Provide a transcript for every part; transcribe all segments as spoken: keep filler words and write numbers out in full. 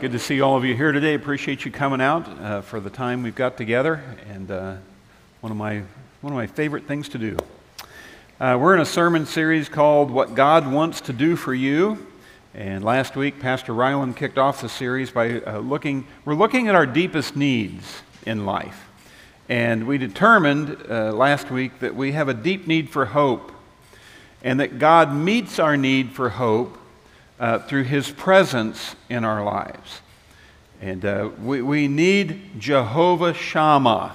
Good to see all of you here today. Appreciate you coming out uh, for the time we've got together, and uh, one of my one of my favorite things to do. Uh, we're in a sermon series called "What God Wants to Do for You," and last week Pastor Ryland kicked off the series by uh, looking. We're looking at our deepest needs in life, and we determined uh, last week that we have a deep need for hope, and that God meets our need for hope Uh, through his presence in our lives. And uh, we, we need Jehovah Shammah,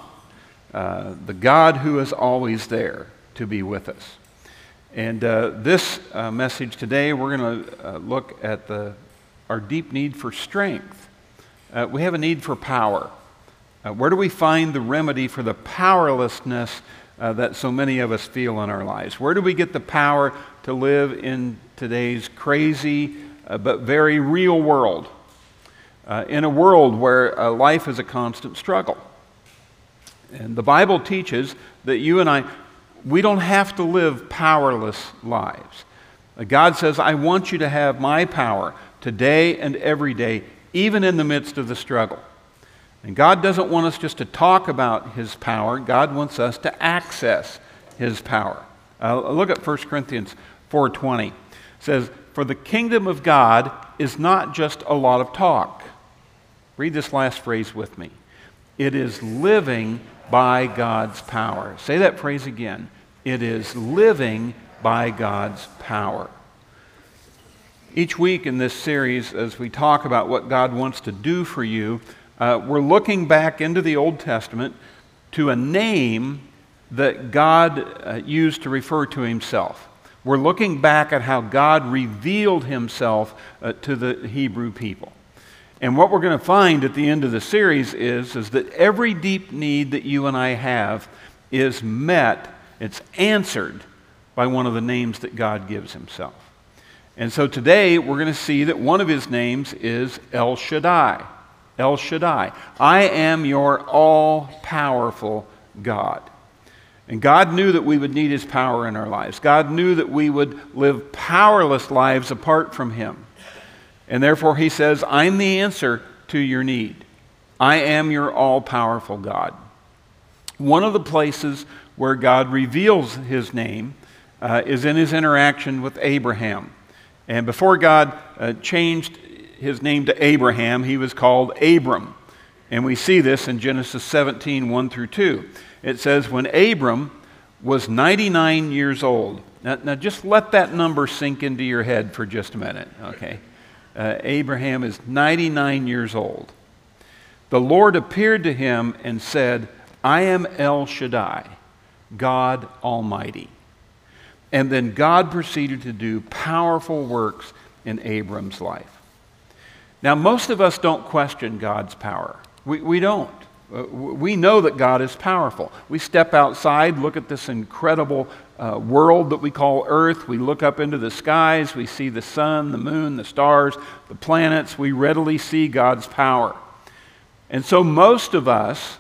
uh, the God who is always there, to be with us. And uh, this uh, message today, we're going to uh, look at the, our deep need for strength. Uh, we have a need for power. Uh, where do we find the remedy for the powerlessness uh, that so many of us feel in our lives? Where do we get the power to live in today's crazy uh, but very real world, uh, in a world where uh, life is a constant struggle? And the Bible teaches that you and I, we don't have to live powerless lives. Uh, God says, I want you to have my power today and every day, even in the midst of the struggle. And God doesn't want us just to talk about his power. God wants us to access his power. Uh, look at First Corinthians four twenty. Says, for the kingdom of God is not just a lot of talk. Read this last phrase with me. It is living by God's power. Say that phrase again. It is living by God's power. Each week in this series, as we talk about what God wants to do for you, uh, we're looking back into the Old Testament to a name that God uh, used to refer to himself. We're looking back at how God revealed himself uh, to the Hebrew people. And what we're going to find at the end of the series is, is that every deep need that you and I have is met, it's answered by one of the names that God gives himself. And so today we're going to see that one of his names is El Shaddai. El Shaddai. I am your all-powerful God. And God knew that we would need his power in our lives. God knew that we would live powerless lives apart from him. And therefore he says, I'm the answer to your need. I am your all-powerful God. One of the places where God reveals his name uh, is in his interaction with Abraham. And before God uh, changed his name to Abraham, he was called Abram. And we see this in Genesis seventeen, one through two. It says, when Abram was ninety-nine years old. Now, now just let that number sink into your head for just a minute, okay? Uh, Abraham is ninety-nine years old. The Lord appeared to him and said, I am El Shaddai, God Almighty. And then God proceeded to do powerful works in Abram's life. Now, most of us don't question God's power. We, we don't. We know that God is powerful. We step outside, look at this incredible uh, world that we call Earth. We look up into the skies. We see the sun, the moon, the stars, the planets. We readily see God's power. And so most of us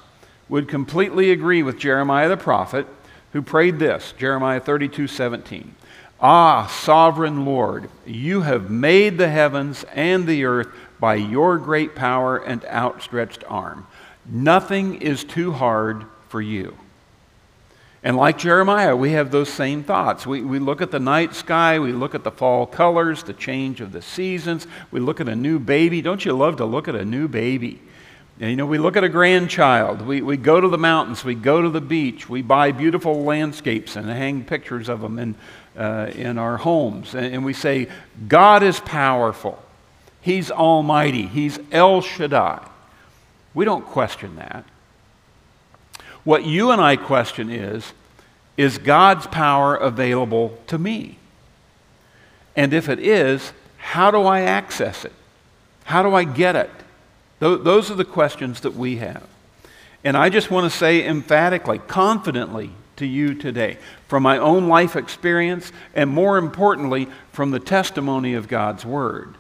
would completely agree with Jeremiah the prophet, who prayed this, Jeremiah thirty-two seventeen. Ah, sovereign Lord, you have made the heavens and the earth by your great power and outstretched arm. Nothing is too hard for you. And like Jeremiah, we have those same thoughts. We, we look at the night sky, we look at the fall colors, the change of the seasons, we look at a new baby. Don't you love to look at a new baby? And, you know, we look at a grandchild, we, we go to the mountains, we go to the beach, we buy beautiful landscapes and hang pictures of them in, uh, in our homes. And, and we say, God is powerful, he's almighty, he's El Shaddai. We don't question that. What you and I question is, is God's power available to me? And if it is, how do I access it? How do I get it? Those are the questions that we have. And I just want to say emphatically, confidently to you today, from my own life experience, and more importantly, from the testimony of God's Word,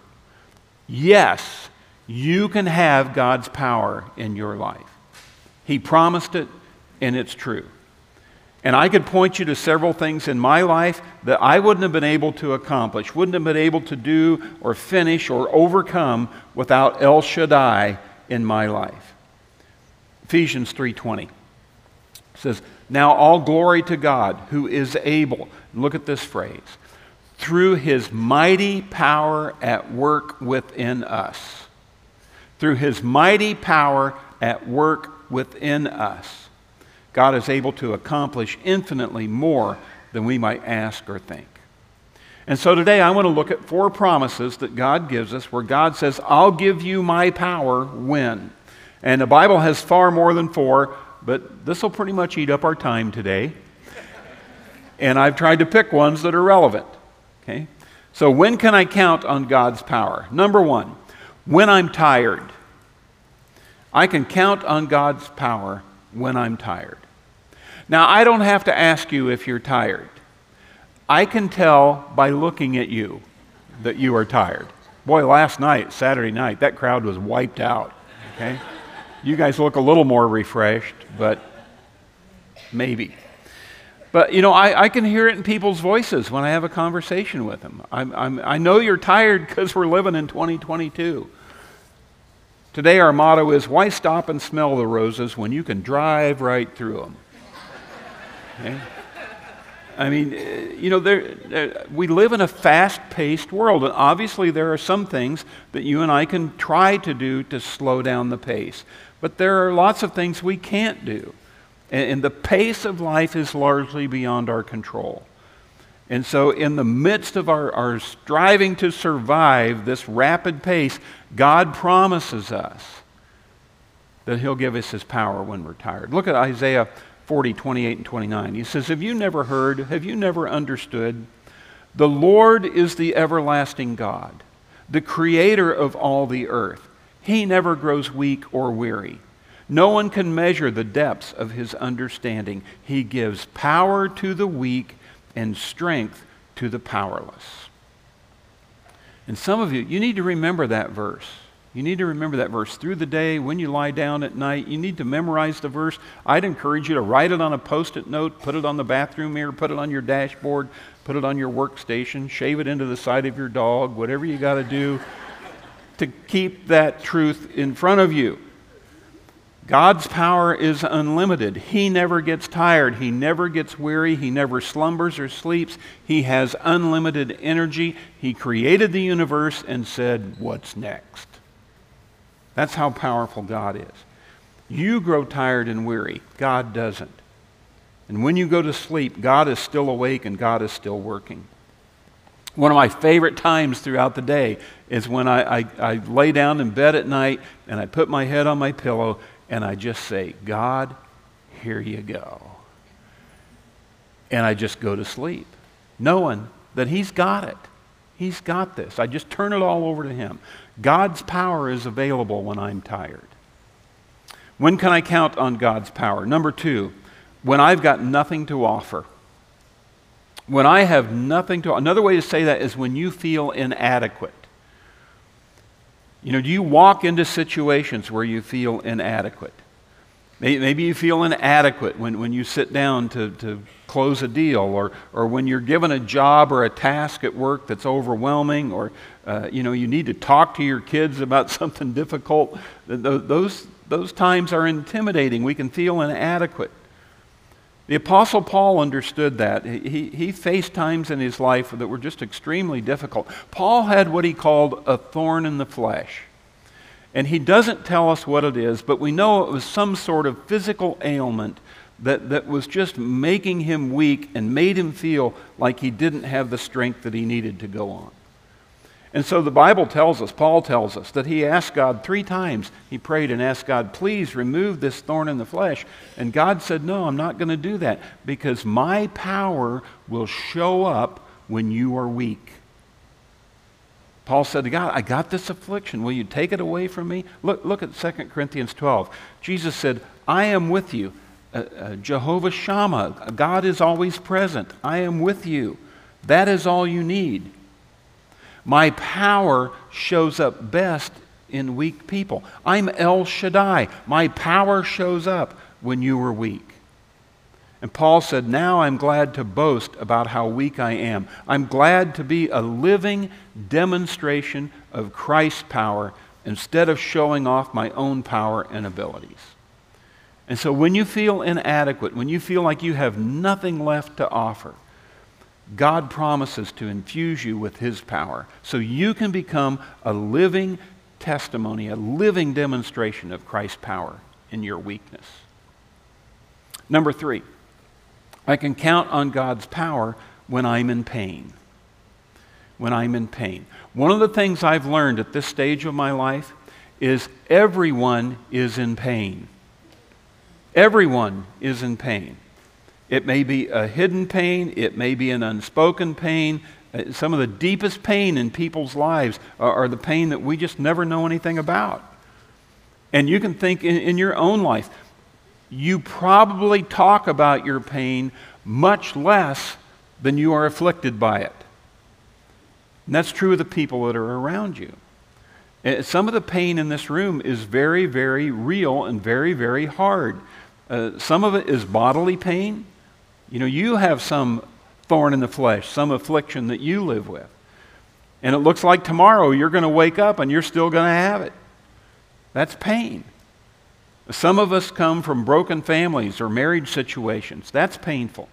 yes, you can have God's power in your life. He promised it, and it's true. And I could point you to several things in my life that I wouldn't have been able to accomplish, wouldn't have been able to do or finish or overcome without El Shaddai in my life. Ephesians three twenty says, "Now all glory to God who is able," look at this phrase, "through his mighty power at work within us." Through his mighty power at work within us. God is able to accomplish infinitely more than we might ask or think. And so today I want to look at four promises that God gives us where God says, I'll give you my power when. And the Bible has far more than four, but this will pretty much eat up our time today. And I've tried to pick ones that are relevant. Okay? So when can I count on God's power? Number one, when I'm tired. I can count on God's power when I'm tired. Now, I don't have to ask you if you're tired. I can tell by looking at you that you are tired. Boy, last night, Saturday night, that crowd was wiped out, okay? You guys look a little more refreshed, but maybe. But, you know, I, I can hear it in people's voices when I have a conversation with them. I'm, I'm, I know you're tired because we're living in twenty twenty-two. Today our motto is, why stop and smell the roses when you can drive right through them? Okay? I mean, you know, there, there, we live in a fast-paced world, and obviously there are some things that you and I can try to do to slow down the pace. But there are lots of things we can't do, and, and the pace of life is largely beyond our control. And so in the midst of our, our striving to survive this rapid pace, God promises us that he'll give us his power when we're tired. Look at Isaiah forty, twenty-eight and twenty-nine. He says, have you never heard, have you never understood? The Lord is the everlasting God, the creator of all the earth. He never grows weak or weary. No one can measure the depths of his understanding. He gives power to the weak and strength to the powerless. And some of you, you need to remember that verse. You need to remember that verse through the day, when you lie down at night. You need to memorize the verse. I'd encourage you to write it on a Post-it note, put it on the bathroom mirror, put it on your dashboard, put it on your workstation, shave it into the side of your dog, whatever you got to do to keep that truth in front of you. God's power is unlimited. He never gets tired. He never gets weary. He never slumbers or sleeps. He has unlimited energy. He created the universe and said, what's next? That's how powerful God is. You grow tired and weary. God doesn't. And when you go to sleep, God is still awake and God is still working. One of my favorite times throughout the day is when I, I, I lay down in bed at night and I put my head on my pillow and I just say, God, here you go. And I just go to sleep, knowing that he's got it. He's got this. I just turn it all over to him. God's power is available when I'm tired. When can I count on God's power? Number two, when I've got nothing to offer. When I have nothing to offer. Another way to say that is when you feel inadequate. You know, do you walk into situations where you feel inadequate? Maybe you feel inadequate when, when you sit down to, to close a deal, or, or when you're given a job or a task at work that's overwhelming, or uh, you know, you need to talk to your kids about something difficult. Those, those times are intimidating. We can feel inadequate. The Apostle Paul understood that. He, he faced times in his life that were just extremely difficult. Paul had what he called a thorn in the flesh. And he doesn't tell us what it is, but we know it was some sort of physical ailment that, that was just making him weak and made him feel like he didn't have the strength that he needed to go on. And so the Bible tells us, Paul tells us, that he asked God three times. He prayed and asked God, please remove this thorn in the flesh. And God said, no, I'm not going to do that because my power will show up when you are weak. Paul said to God, I got this affliction. Will you take it away from me? Look, look at Second Corinthians twelve. Jesus said, I am with you. Uh, uh, Jehovah Shammah, God is always present. I am with you. That is all you need. My power shows up best in weak people. I'm El Shaddai. My power shows up when you were weak. And Paul said, now I'm glad to boast about how weak I am. I'm glad to be a living demonstration of Christ's power instead of showing off my own power and abilities. And so when you feel inadequate, when you feel like you have nothing left to offer, God promises to infuse you with His power so you can become a living testimony, a living demonstration of Christ's power in your weakness. Number three. I can count on God's power when I'm in pain. When I'm in pain. One of the things I've learned at this stage of my life is everyone is in pain. Everyone is in pain. It may be a hidden pain. It may be an unspoken pain. Some of the deepest pain in people's lives are the pain that we just never know anything about. And you can think in, in your own life, you probably talk about your pain much less than you are afflicted by it. And that's true of the people that are around you. Some of the pain in this room is very, very real and very, very hard. Uh, some of it is bodily pain. You know, you have some thorn in the flesh, some affliction that you live with. And it looks like tomorrow you're going to wake up and you're still going to have it. That's pain. Some of us come from broken families or marriage situations. That's painful.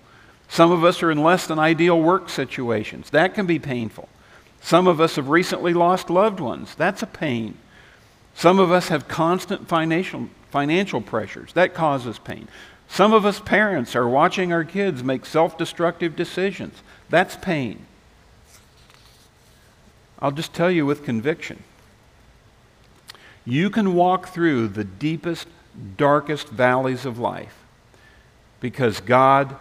Some of us are in less than ideal work situations. That can be painful. Some of us have recently lost loved ones. That's a pain. Some of us have constant financial, financial pressures. That causes pain. Some of us parents are watching our kids make self-destructive decisions. That's pain. I'll just tell you with conviction. You can walk through the deepest, darkest valleys of life because God's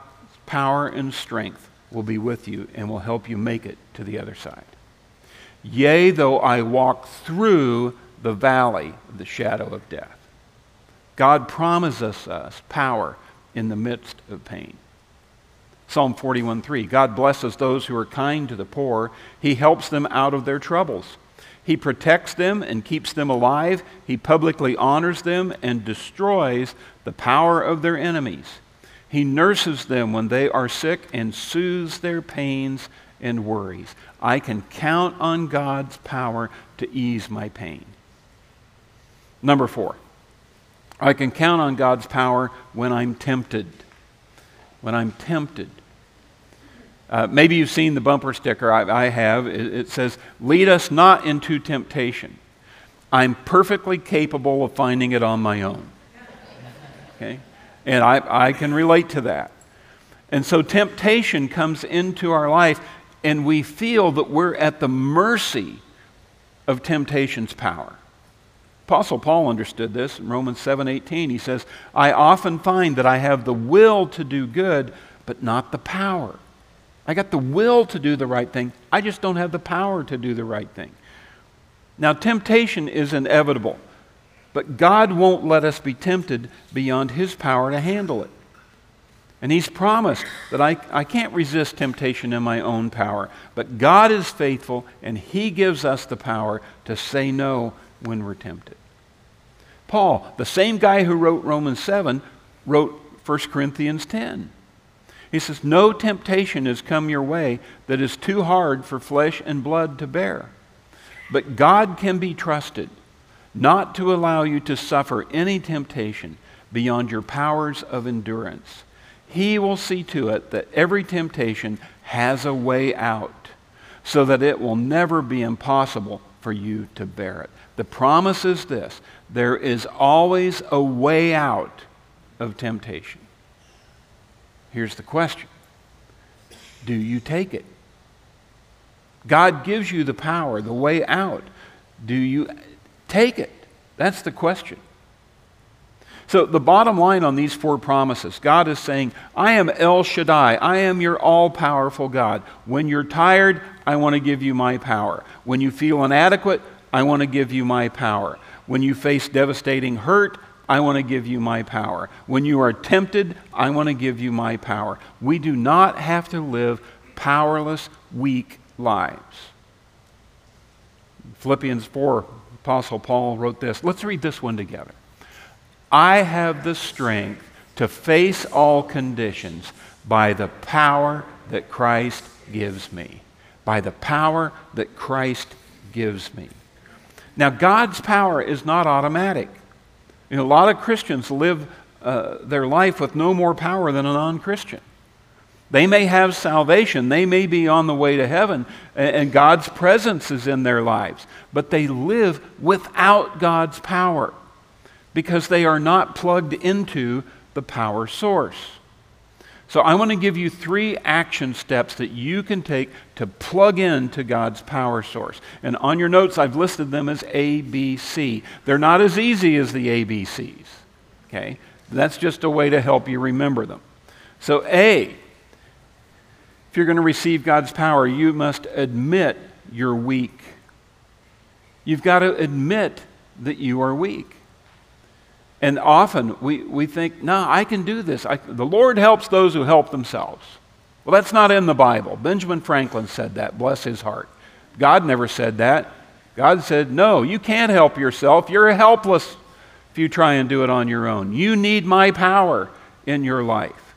power and strength will be with you and will help you make it to the other side. Yea, though I walk through the valley of the shadow of death. God promises us power in the midst of pain. Psalm forty-one three, God blesses those who are kind to the poor. He helps them out of their troubles. He protects them and keeps them alive. He publicly honors them and destroys the power of their enemies. He nurses them when they are sick and soothes their pains and worries. I can count on God's power to ease my pain. Number four, I can count on God's power when I'm tempted. When I'm tempted. Uh, maybe you've seen the bumper sticker. I, I have. It, it says, lead us not into temptation. I'm perfectly capable of finding it on my own. Okay? And I, I can relate to that. And so temptation comes into our life, and we feel that we're at the mercy of temptation's power. Apostle Paul understood this in Romans seven eighteen. He says, I often find that I have the will to do good, but not the power. I got the will to do the right thing. I just don't have the power to do the right thing. Now, temptation is inevitable, but God won't let us be tempted beyond His power to handle it. And He's promised that I, I can't resist temptation in my own power, but God is faithful, and He gives us the power to say no when we're tempted. Paul, the same guy who wrote Romans seven, wrote First Corinthians ten. He says, no temptation has come your way that is too hard for flesh and blood to bear. But God can be trusted not to allow you to suffer any temptation beyond your powers of endurance. He will see to it that every temptation has a way out so that it will never be impossible for you to bear it. The promise is this, there is always a way out of temptation. Here's the question. Do you take it? God gives you the power, the way out. Do you take it? That's the question. So the bottom line on these four promises, God is saying, I am El Shaddai. I am your all-powerful God. When you're tired, I want to give you my power. When you feel inadequate, I want to give you my power. When you face devastating hurt, I want to give you my power. When you are tempted, I want to give you my power. We do not have to live powerless, weak lives. Philippians four, Apostle Paul wrote this. Let's read this one together. I have the strength to face all conditions by the power that Christ gives me. By the power that Christ gives me. Now, God's power is not automatic. You know, a lot of Christians live uh, their life with no more power than a non-Christian. They may have salvation. They may be on the way to heaven, and God's presence is in their lives. But they live without God's power because they are not plugged into the power source. So I want to give you three action steps that you can take to plug into God's power source. And on your notes, I've listed them as A, B, C. They're not as easy as the A B Cs, okay? That's just a way to help you remember them. So A, if you're going to receive God's power, you must admit you're weak. You've got to admit that you are weak. And often we, we think, no, I can do this. I, the Lord helps those who help themselves. Well, that's not in the Bible. Benjamin Franklin said that, bless his heart. God never said that. God said, no, you can't help yourself. You're helpless if you try and do it on your own. You need my power in your life.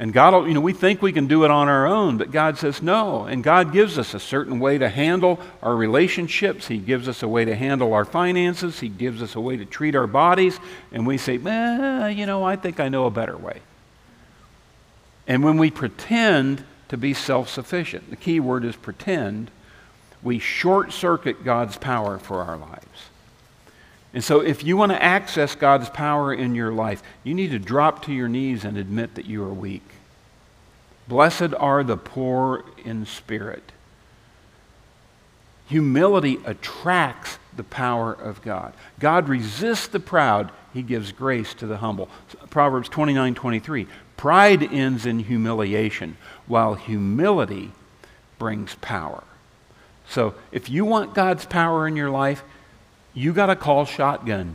And God, you know, we think we can do it on our own, but God says no. And God gives us a certain way to handle our relationships. He gives us a way to handle our finances. He gives us a way to treat our bodies. And we say, eh, you know, I think I know a better way. And when we pretend to be self-sufficient, the key word is pretend, we short-circuit God's power for our lives. And so if you want to access God's power in your life, you need to drop to your knees and admit that you are weak. Blessed are the poor in spirit. Humility attracts the power of God. God resists the proud. He gives grace to the humble. Proverbs twenty-nine twenty-three, pride ends in humiliation, while humility brings power. So if you want God's power in your life, you got to call shotgun.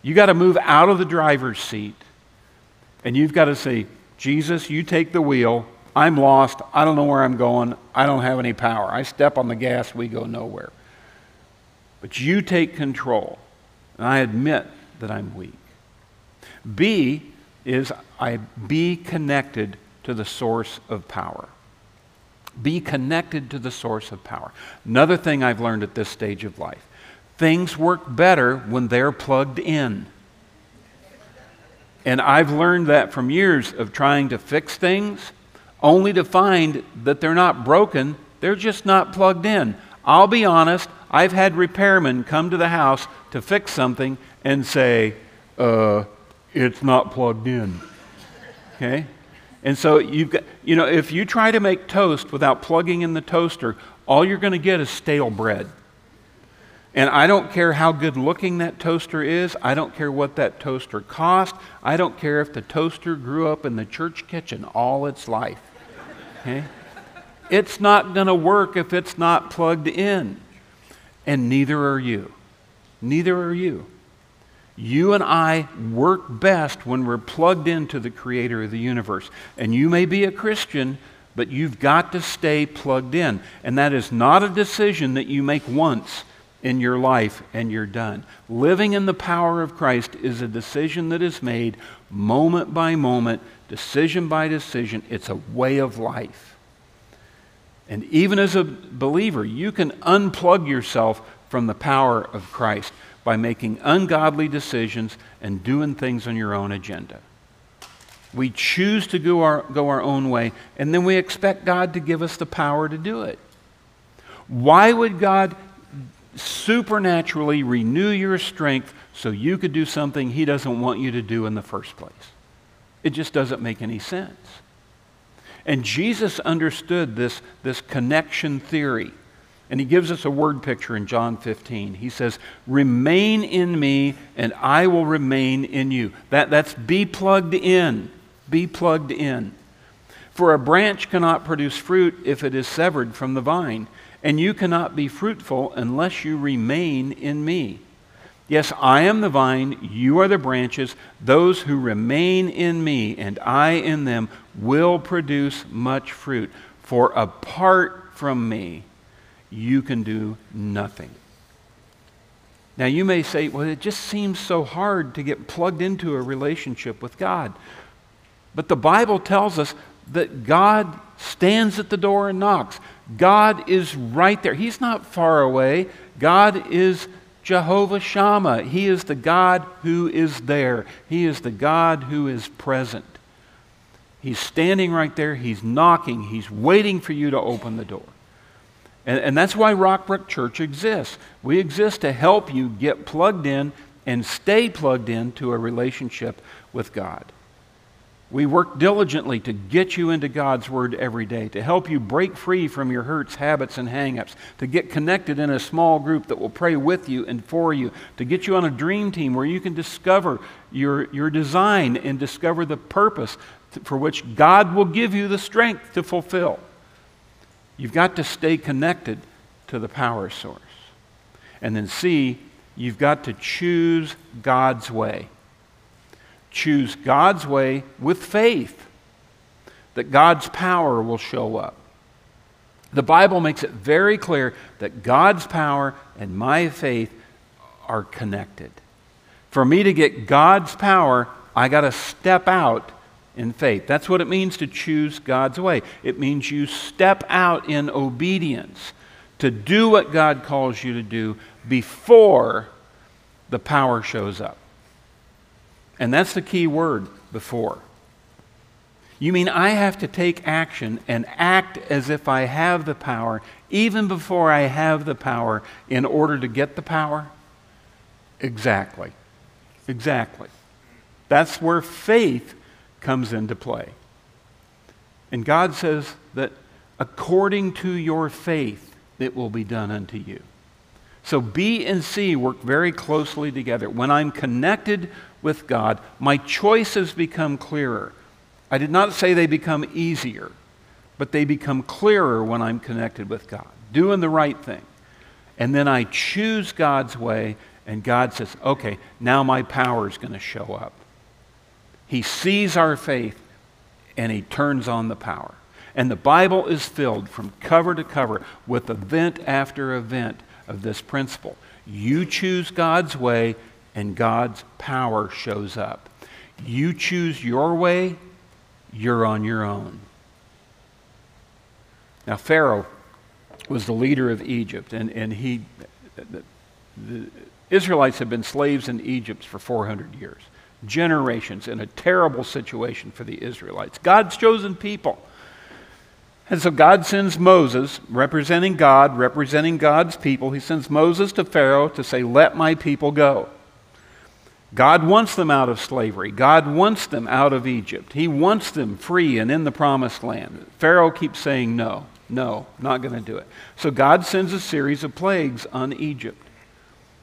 You got to move out of the driver's seat, and you've got to say, Jesus, you take the wheel. I'm lost. I don't know where I'm going. I don't have any power. I step on the gas, we go nowhere. But you take control, and I admit that I'm weak. B is I be connected to the source of power. Be connected to the source of power. Another thing I've learned at this stage of life, things work better when they're plugged in. And I've learned that from years of trying to fix things, only to find that they're not broken, they're just not plugged in. I'll be honest, I've had repairmen come to the house to fix something and say, uh, it's not plugged in, okay? And so you've got, you know, if you try to make toast without plugging in the toaster, all you're gonna get is stale bread. And I don't care how good looking that toaster is. I don't care what that toaster cost. I don't care if the toaster grew up in the church kitchen all its life. Okay? It's not going to work if it's not plugged in. And neither are you. Neither are you. You and I work best when we're plugged into the Creator of the universe. And you may be a Christian, but you've got to stay plugged in. And that is not a decision that you make once in your life and you're done. Living in the power of Christ is a decision that is made moment by moment, decision by decision. It's a way of life. And even as a believer, you can unplug yourself from the power of Christ by making ungodly decisions and doing things on your own agenda. We choose to go our, go our own way, and then we expect God to give us the power to do it. Why would God supernaturally renew your strength so you could do something he doesn't want you to do in the first place? It just doesn't make any sense. And Jesus understood this, this connection theory, and he gives us a word picture in John fifteen. He says, remain in me and I will remain in you. That, that's be plugged in, be plugged in. For a branch cannot produce fruit if it is severed from the vine, and you cannot be fruitful unless you remain in me. Yes, I am the vine, you are the branches. Those who remain in me and I in them will produce much fruit. For apart from me, you can do nothing. Now you may say, well, it just seems so hard to get plugged into a relationship with God. But the Bible tells us that God stands at the door and knocks. God is right there. He's not far away. God is Jehovah Shammah. He is the God who is there. He is the God who is present. He's standing right there. He's knocking. He's waiting for you to open the door. And, and that's why Rockbrook Church exists. We exist to help you get plugged in and stay plugged into a relationship with God. We work diligently to get you into God's Word every day, to help you break free from your hurts, habits, and hang-ups, to get connected in a small group that will pray with you and for you, to get you on a dream team where you can discover your, your design and discover the purpose for which God will give you the strength to fulfill. You've got to stay connected to the power source. And then C, you've got to choose God's way. Choose God's way with faith that God's power will show up. The Bible makes it very clear that God's power and my faith are connected. For me to get God's power, I got to step out in faith. That's what it means to choose God's way. It means you step out in obedience to do what God calls you to do before the power shows up. And that's the key word, before. You mean I have to take action and act as if I have the power, even before I have the power, in order to get the power? Exactly. Exactly. That's where faith comes into play. And God says that according to your faith, it will be done unto you. So B and C work very closely together. When I'm connected with God, my choices become clearer. I did not say they become easier, but they become clearer when I'm connected with God, doing the right thing. And then I choose God's way, and God says, okay, now my power is going to show up. He sees our faith, and he turns on the power. And the Bible is filled from cover to cover with event after event of this principle. You choose God's way and God's power shows up. You choose your way, you're on your own. Now Pharaoh was the leader of Egypt, and, and he, the, the Israelites had been slaves in Egypt for four hundred years, generations in a terrible situation for the Israelites, God's chosen people. And so God sends Moses, representing God, representing God's people. He sends Moses to Pharaoh to say, let my people go. God wants them out of slavery. God wants them out of Egypt. He wants them free and in the promised land. Pharaoh keeps saying, no, no, not going to do it. So God sends a series of plagues on Egypt.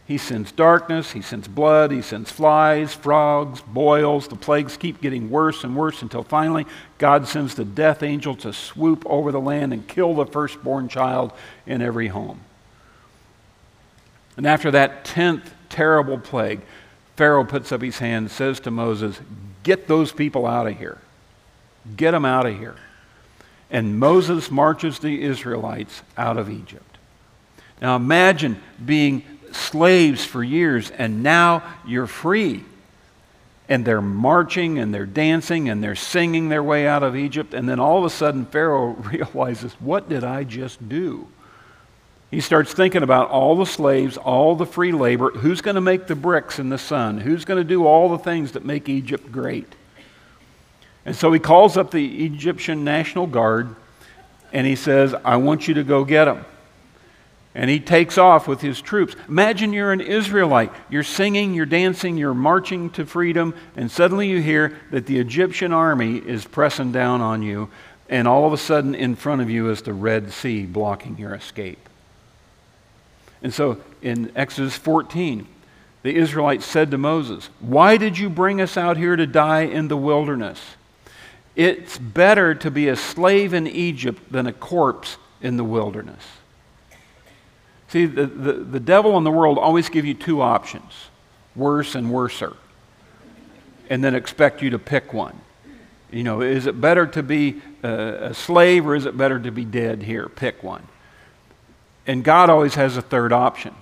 He sends darkness, he sends blood, he sends flies, frogs, boils. The plagues keep getting worse and worse until finally God sends the death angel to swoop over the land and kill the firstborn child in every home. And after that tenth terrible plague, Pharaoh puts up his hand and says to Moses, get those people out of here. Get them out of here. And Moses marches the Israelites out of Egypt. Now imagine being slaves for years, and now you're free. And they're marching, and they're dancing, and they're singing their way out of Egypt, and then all of a sudden Pharaoh realizes, what did I just do? He starts thinking about all the slaves, all the free labor, who's going to make the bricks in the sun, who's going to do all the things that make Egypt great. And so he calls up the Egyptian National Guard, and he says, I want you to go get them. And he takes off with his troops. Imagine you're an Israelite. You're singing, you're dancing, you're marching to freedom, and suddenly you hear that the Egyptian army is pressing down on you, and all of a sudden in front of you is the Red Sea blocking your escape. And so in Exodus fourteen, the Israelites said to Moses, why did you bring us out here to die in the wilderness? It's better to be a slave in Egypt than a corpse in the wilderness. See, the, the, the devil and the world always give you two options, worse and worser, and then expect you to pick one. You know, is it better to be a, a slave or is it better to be dead here? Pick one. And God always has a third option.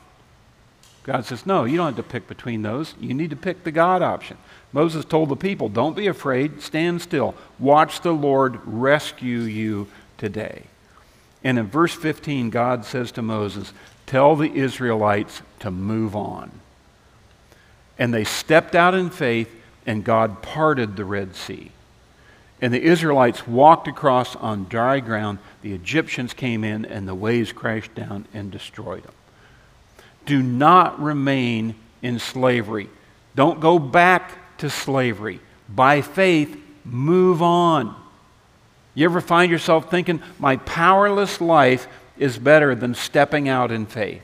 God says, no, you don't have to pick between those. You need to pick the God option. Moses told the people, don't be afraid, stand still. Watch the Lord rescue you today. And in verse fifteen, God says to Moses, tell the Israelites to move on. And they stepped out in faith, and God parted the Red Sea. And the Israelites walked across on dry ground. The Egyptians came in, and the waves crashed down and destroyed them. Do not remain in slavery. Don't go back to slavery. By faith, move on. You ever find yourself thinking, my powerless life is better than stepping out in faith?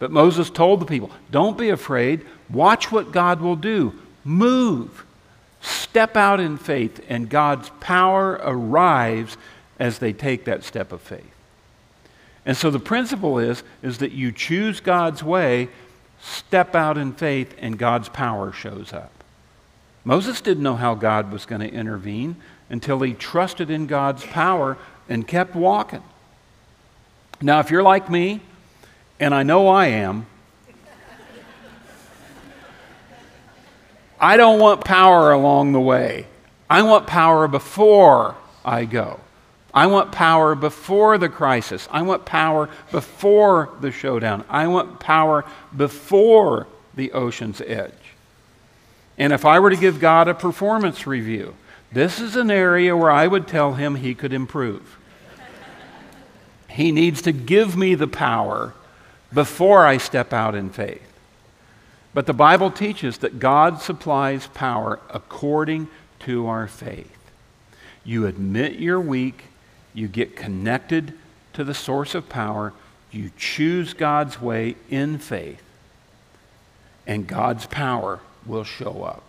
But Moses told the people, don't be afraid. Watch what God will do. Move. Step out in faith, and God's power arrives as they take that step of faith. And so the principle is, is that you choose God's way, step out in faith, and God's power shows up. Moses didn't know how God was going to intervene until he trusted in God's power and kept walking. Now, if you're like me, and I know I am, I don't want power along the way. I want power before I go. I want power before the crisis. I want power before the showdown. I want power before the ocean's edge. And if I were to give God a performance review, this is an area where I would tell him he could improve. He needs to give me the power before I step out in faith. But the Bible teaches that God supplies power according to our faith. You admit you're weak. You get connected to the source of power. You choose God's way in faith, and God's power will show up.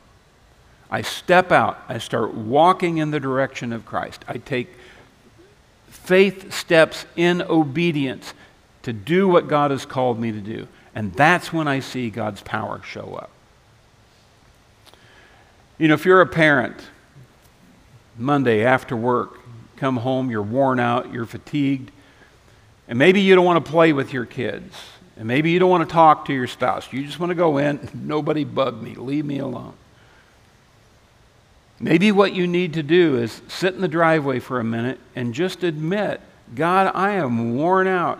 I step out. I start walking in the direction of Christ. I take faith steps in obedience to do what God has called me to do, and that's when I see God's power show up. You know, if you're a parent, Monday after work, come home, you're worn out, you're fatigued, and maybe you don't want to play with your kids, and maybe you don't want to talk to your spouse. You just want to go in, nobody bug me, leave me alone. Maybe what you need to do is sit in the driveway for a minute and just admit, God, I am worn out.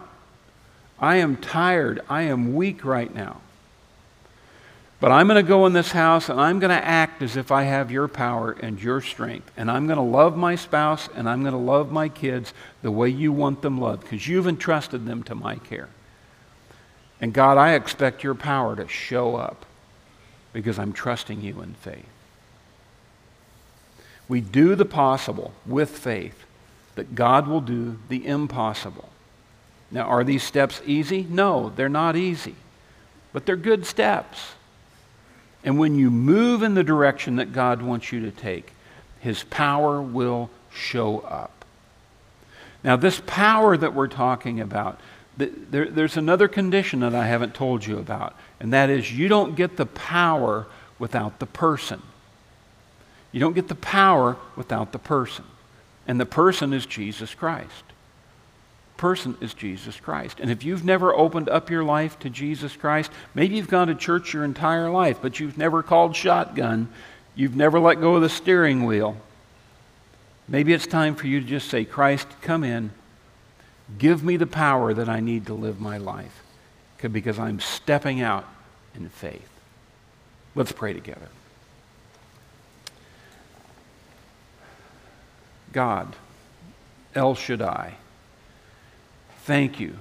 I am tired. I am weak right now. But I'm going to go in this house, and I'm going to act as if I have your power and your strength. And I'm going to love my spouse, and I'm going to love my kids the way you want them loved, because you've entrusted them to my care. And God, I expect your power to show up, because I'm trusting you in faith. We do the possible with faith that God will do the impossible. Now, are these steps easy? No, they're not easy. But they're good steps. And when you move in the direction that God wants you to take, his power will show up. Now, this power that we're talking about, there, there's another condition that I haven't told you about, and that is you don't get the power without the person. You don't get the power without the person. And the person is Jesus Christ. Person is Jesus Christ. And if you've never opened up your life to Jesus Christ, maybe you've gone to church your entire life, but you've never called shotgun, you've never let go of the steering wheel, maybe it's time for you to just say, Christ, come in, give me the power that I need to live my life, because I'm stepping out in faith. Let's pray together. God, El Shaddai, thank you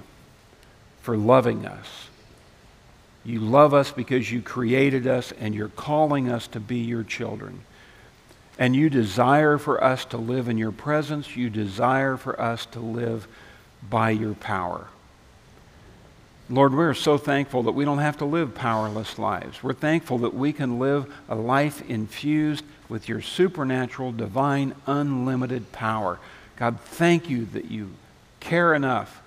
for loving us. You love us because you created us and you're calling us to be your children. And you desire for us to live in your presence. You desire for us to live by your power. Lord, we are so thankful that we don't have to live powerless lives. We're thankful that we can live a life infused with your supernatural, divine, unlimited power. God, thank you that you care enough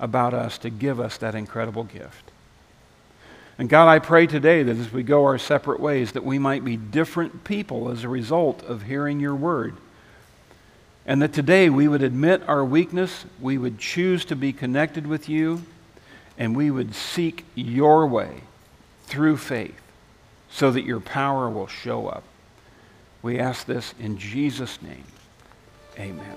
about us to give us that incredible gift. And God, I pray today that as we go our separate ways, that we might be different people as a result of hearing your word. And that today we would admit our weakness, we would choose to be connected with you, and we would seek your way through faith so that your power will show up. We ask this in Jesus' name. Amen.